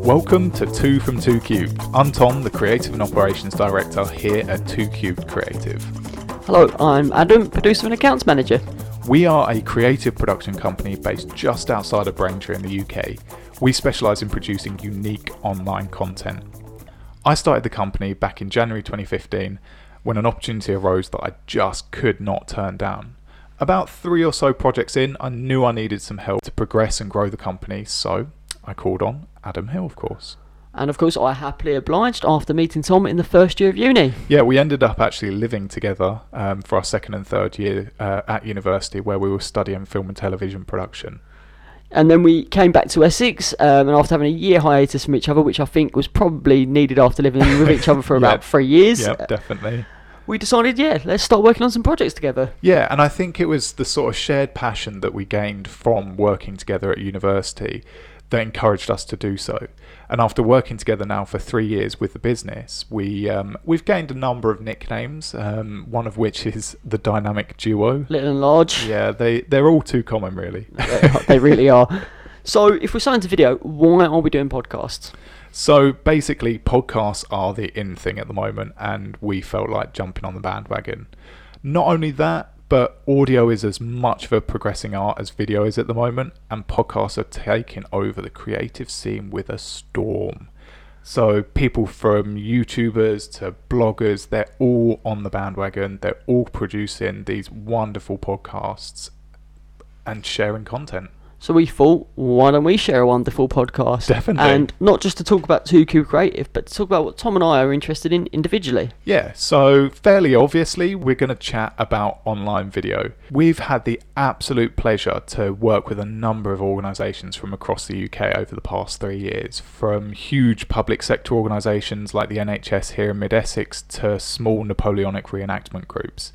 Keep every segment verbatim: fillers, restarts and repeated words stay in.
Welcome to two from two cubed. I'm Tom, the Creative and Operations Director here at two cubed creative. Hello, I'm Adam, Producer and Accounts Manager. We are a creative production company based just outside of Braintree in the U K. We specialise in producing unique online content. I started the company back in January twenty fifteen when an opportunity arose that I just could not turn down. About three or so projects in, I knew I needed some help to progress and grow the company, so I called on Adam Hill, of course. And of course I happily obliged after meeting Tom in the first year of uni. Yeah, we ended up actually living together um, for our second and third year uh, at university, where we were studying film and television production. And then we came back to Essex, um, and after having a year hiatus from each other, which I think was probably needed after living with each other for about yeah. three years. Yeah, definitely. We decided, yeah, let's start working on some projects together. Yeah, and I think it was the sort of shared passion that we gained from working together at university that encouraged us to do so. And after working together now for three years with the business, we, um, we've gained a number of nicknames, um, one of which is the Dynamic Duo. Little and large. Yeah, they, they're all too common, really. They really are. So if we're starting to video, why are we doing podcasts? So basically, podcasts are the in thing at the moment, and we felt like jumping on the bandwagon. Not only that, but audio is as much of a progressing art as video is at the moment, and podcasts are taking over the creative scene with a storm. So people from YouTubers to bloggers, they're all on the bandwagon. They're all producing these wonderful podcasts and sharing content. So we thought, why don't we share a wonderful podcast? Definitely. And not just to talk about two cube Creative, but to talk about what Tom and I are interested in individually. Yeah, so fairly obviously, we're going to chat about online video. We've had the absolute pleasure to work with a number of organisations from across the U K over the past three years, from huge public sector organisations like the N H S here in Mid-Essex to small Napoleonic reenactment groups.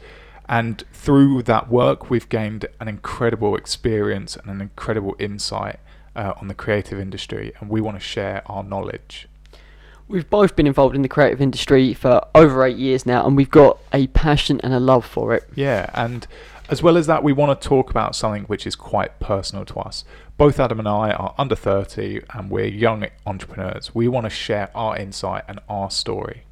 And through that work, we've gained an incredible experience and an incredible insight uh, on the creative industry, and we want to share our knowledge. We've both been involved in the creative industry for over eight years now, and we've got a passion and a love for it. Yeah, and as well as that, we want to talk about something which is quite personal to us. Both Adam and I are under thirty, and we're young entrepreneurs. We want to share our insight and our story.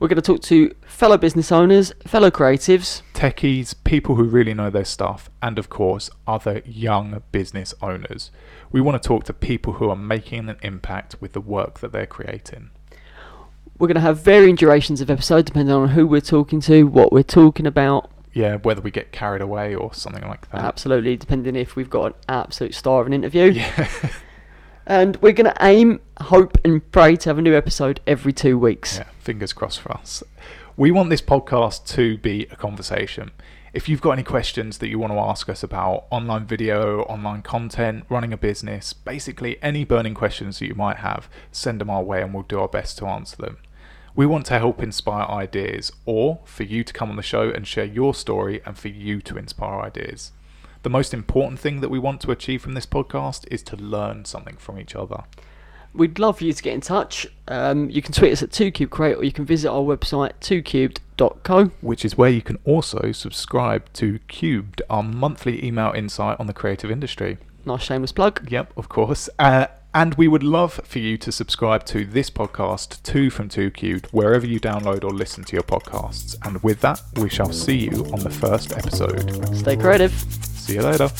We're going to talk to fellow business owners, fellow creatives, techies, people who really know their stuff, and of course, other young business owners. We want to talk to people who are making an impact with the work that they're creating. We're going to have varying durations of episode depending on who we're talking to, what we're talking about. Yeah, whether we get carried away or something like that. Absolutely, depending if we've got an absolute star of an interview. Yeah. And we're going to aim, hope and pray to have a new episode every two weeks. Yeah, fingers crossed for us. We want this podcast to be a conversation. If you've got any questions that you want to ask us about online video, online content, running a business, basically any burning questions that you might have, send them our way and we'll do our best to answer them. We want to help inspire ideas, or for you to come on the show and share your story and for you to inspire ideas. The most important thing that we want to achieve from this podcast is to learn something from each other. We'd love for you to get in touch. Um, you can tweet us at two cube create, or you can visit our website two cubed dot co. Which is where you can also subscribe to Cubed, our monthly email insight on the creative industry. Nice shameless plug. Yep, of course. Uh, and we would love for you to subscribe to this podcast, two from two cubed, wherever you download or listen to your podcasts. And with that, we shall see you on the first episode. Stay creative. See you later.